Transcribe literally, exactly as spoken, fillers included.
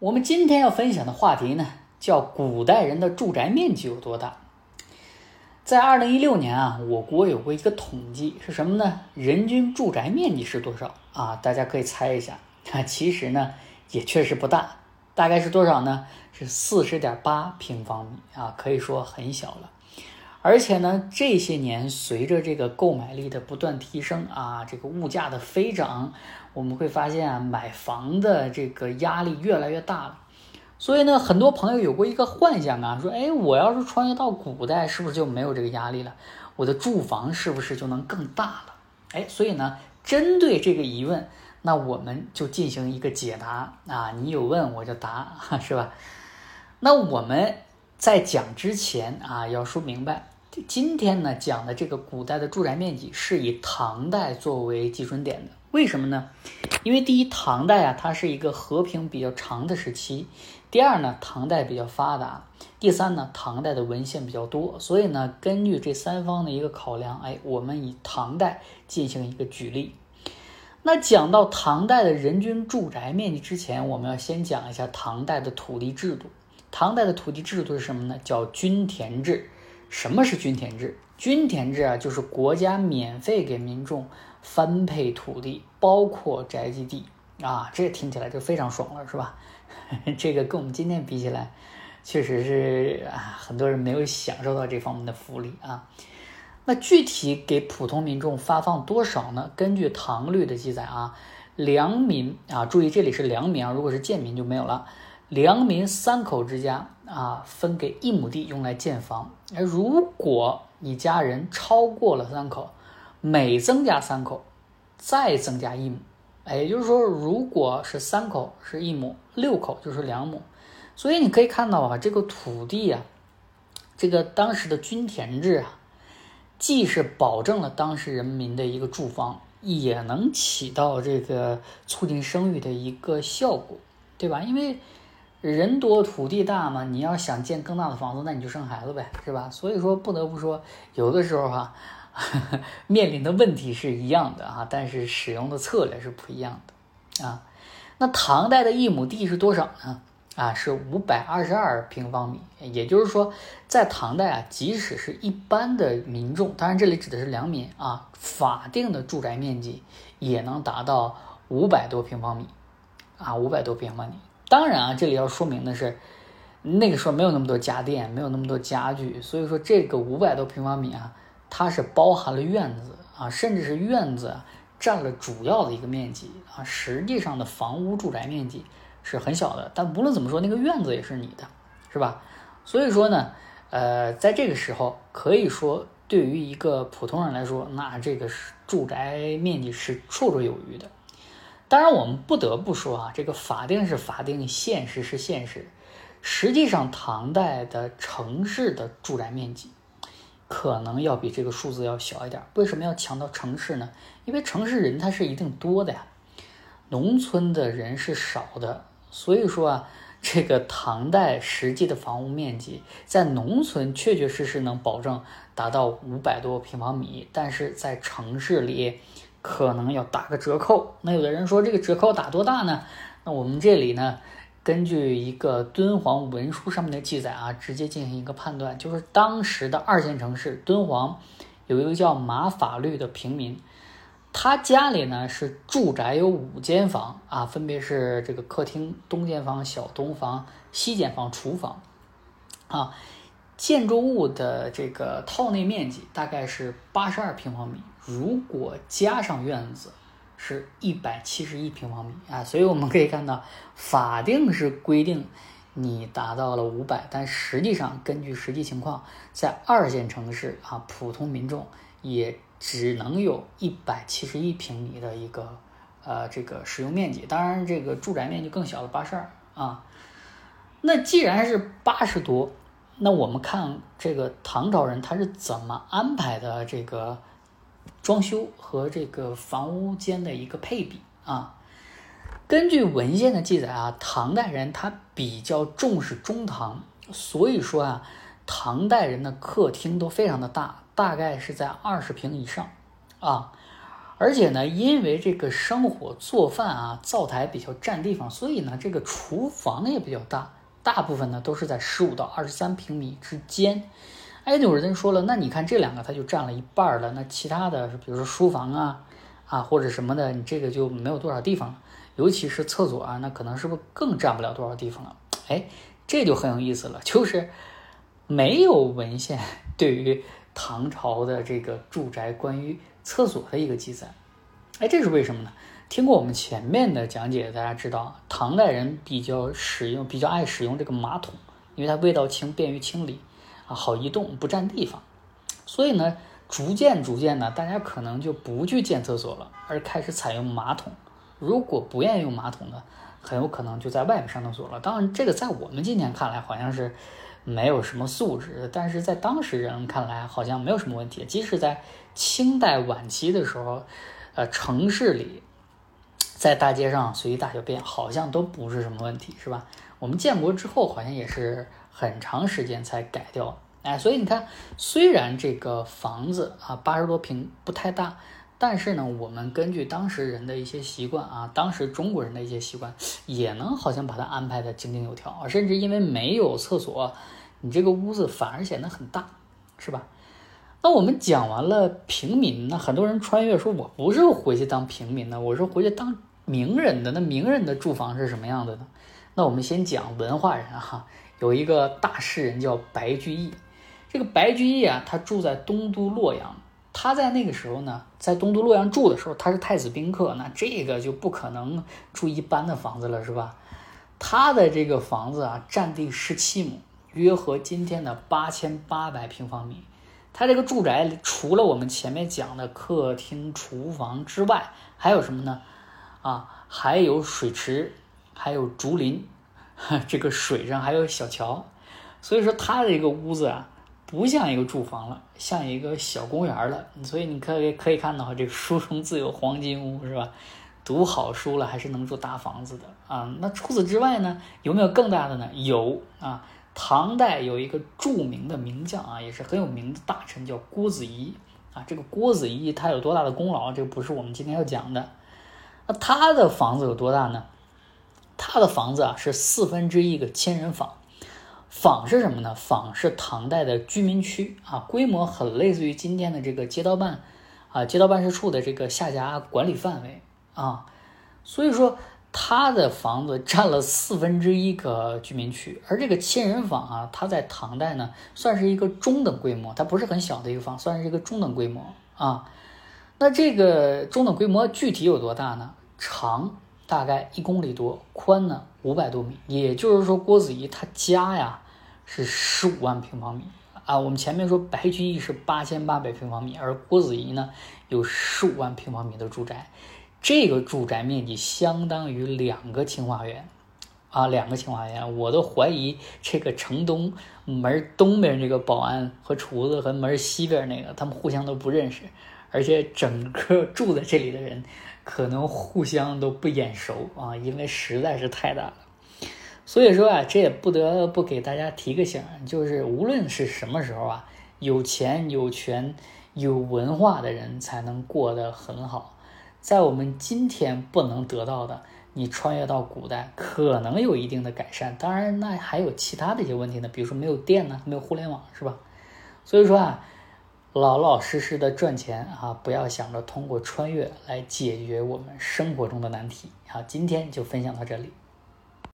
我们今天要分享的话题呢，叫古代人的住宅面积有多大。在二零一六年啊，我国有过一个统计，是什么呢？人均住宅面积是多少啊？大家可以猜一下啊，其实呢也确实不大，大概是多少呢？是 四十点八 平方米啊，可以说很小了。而且呢，这些年随着这个购买力的不断提升啊，这个物价的飞涨，我们会发现啊，买房的这个压力越来越大了。所以呢，很多朋友有过一个幻想啊，说，哎，我要是穿越到古代，是不是就没有这个压力了？我的住房是不是就能更大了？哎，所以呢，针对这个疑问，那我们就进行一个解答啊，你有问我就答，是吧？那我们在讲之前啊，要说明白，今天呢讲的这个古代的住宅面积是以唐代作为基准点的。为什么呢？因为第一，唐代啊，它是一个和平比较长的时期；第二呢，唐代比较发达；第三呢，唐代的文献比较多。所以呢，根据这三方的一个考量，哎，我们以唐代进行一个举例。那讲到唐代的人均住宅面积之前，我们要先讲一下唐代的土地制度。唐代的土地制度是什么呢？叫均田制。什么是均田制？均田制啊，就是国家免费给民众分配土地，包括宅基地啊，这听起来就非常爽了，是吧？这个跟我们今天比起来，确实是啊，很多人没有享受到这方面的福利啊。那具体给普通民众发放多少呢？根据唐律的记载啊，良民啊，注意这里是良民啊，如果是贱民就没有了。良民三口之家啊，分给一亩地用来建房。而如果你家人超过了三口，每增加三口，再增加一亩。哎，也就是说，如果是三口是一亩，六口就是两亩。所以你可以看到啊，这个土地啊，这个当时的均田制啊，既是保证了当时人民的一个住房，也能起到这个促进生育的一个效果，对吧？因为人多土地大嘛，你要想建更大的房子，那你就生孩子呗，是吧？所以说不得不说，有的时候啊，呵呵面临的问题是一样的啊，但是使用的策略是不一样的啊。那唐代的一亩地是多少呢？啊，是五百二十二平方米。也就是说，在唐代啊，即使是一般的民众，当然这里指的是良民啊，法定的住宅面积也能达到五百多平方米啊， 五百多平方米。当然啊，这里要说明的是，那个时候没有那么多家电，没有那么多家具，所以说这个五百多平方米啊，它是包含了院子啊，甚至是院子占了主要的一个面积啊。实际上的房屋住宅面积是很小的，但无论怎么说，那个院子也是你的，是吧？所以说呢，呃，在这个时候可以说，对于一个普通人来说，那这个住宅面积是绰绰有余的。当然我们不得不说啊，这个法定是法定，现实是现实。实际上唐代的城市的住宅面积可能要比这个数字要小一点。为什么要强调城市呢？因为城市人他是一定多的呀，农村的人是少的。所以说啊，这个唐代实际的房屋面积在农村确确实实能保证达到五百多平方米，但是在城市里可能要打个折扣。那有的人说这个折扣打多大呢？那我们这里呢，根据一个敦煌文书上面的记载啊，直接进行一个判断，就是当时的二线城市敦煌有一个叫马法律的平民，他家里呢是住宅有五间房啊，分别是这个客厅、东间房、小东房、西间房、厨房啊，建筑物的这个套内面积大概是八十二平方米，如果加上院子是一百七十一平方米啊。所以我们可以看到，法定是规定你达到了五百，但实际上根据实际情况，在二线城市啊，普通民众也只能有一百七十一平米的一个呃这个使用面积，当然这个住宅面积更小了八十二啊。那既然是八十多，那我们看这个唐朝人他是怎么安排的这个装修和这个房屋间的一个配比啊。根据文献的记载啊，唐代人他比较重视中堂，所以说啊，唐代人的客厅都非常的大，大概是在二十平以上啊。而且呢，因为这个生火做饭啊，灶台比较占地方，所以呢，这个厨房也比较大，大部分呢都是在十五到二十三平米之间。哎，有人说了，那你看这两个它就占了一半了，那其他的比如说书房啊啊或者什么的，你这个就没有多少地方了，尤其是厕所啊，那可能是不是更占不了多少地方了？哎，这就很有意思了，就是没有文献对于唐朝的这个住宅关于厕所的一个记载。哎，这是为什么呢？听过我们前面的讲解，大家知道唐代人比较使用比较爱使用这个马桶，因为它味道轻，便于清理啊，好移动，不占地方，所以呢，逐渐逐渐呢，大家可能就不去建厕所了，而开始采用马桶。如果不愿意用马桶呢，很有可能就在外面上厕所了。当然，这个在我们今天看来好像是没有什么素质，但是在当时人看来好像没有什么问题。即使在清代晚期的时候，呃，城市里在大街上随意大小便，好像都不是什么问题，是吧？我们建国之后好像也是很长时间才改掉，哎，所以你看，虽然这个房子啊八十多平不太大，但是呢，我们根据当时人的一些习惯啊，当时中国人的一些习惯，也能好像把它安排的井井有条啊，甚至因为没有厕所，你这个屋子反而显得很大，是吧？那我们讲完了平民呢，很多人穿越说，我不是回去当平民的，我是回去当名人的。那名人的住房是什么样的呢？那我们先讲文化人啊，有一个大诗人叫白居易。这个白居易啊，他住在东都洛阳。他在那个时候呢，在东都洛阳住的时候，他是太子宾客，那这个就不可能住一般的房子了，是吧？他的这个房子啊，占地十七亩，约合今天的八千八百平方米。他这个住宅除了我们前面讲的客厅、厨房之外，还有什么呢？啊，还有水池，还有竹林，这个水上还有小桥。所以说他的这个屋子啊，不像一个住房了，像一个小公园了。所以你可以可以看到，这个书中自有黄金屋，是吧？读好书了还是能住大房子的啊。那除此之外呢，有没有更大的呢？有啊，唐代有一个著名的名将啊，也是很有名的大臣，叫郭子仪啊。这个郭子仪他有多大的功劳，这个不是我们今天要讲的。那他的房子有多大呢？他的房子啊是四分之一个千人坊。坊是什么呢？坊是唐代的居民区啊，规模很类似于今天的这个街道办啊，街道办事处的这个下辖管理范围啊。所以说他的房子占了四分之一个居民区，而这个千人坊啊，它在唐代呢算是一个中等规模，它不是很小的一个坊，算是一个中等规模啊。那这个中等规模具体有多大呢？长大概一公里多，宽呢五百多米，也就是说郭子仪他家呀是十五万平方米啊。我们前面说白居易是八千八百平方米，而郭子仪呢有十五万平方米的住宅，这个住宅面积相当于两个清华园啊，两个清华园。我都怀疑这个城东门东边这个保安和厨子和门西边那个他们互相都不认识，而且整个住在这里的人可能互相都不眼熟啊，因为实在是太大了。所以说啊，这也不得不给大家提个醒，就是无论是什么时候啊，有钱有权有文化的人才能过得很好。在我们今天不能得到的，你穿越到古代可能有一定的改善，当然那还有其他的一些问题呢，比如说没有电呢，没有互联网，是吧？所以说啊，老老实实的赚钱啊，不要想着通过穿越来解决我们生活中的难题啊。今天就分享到这里。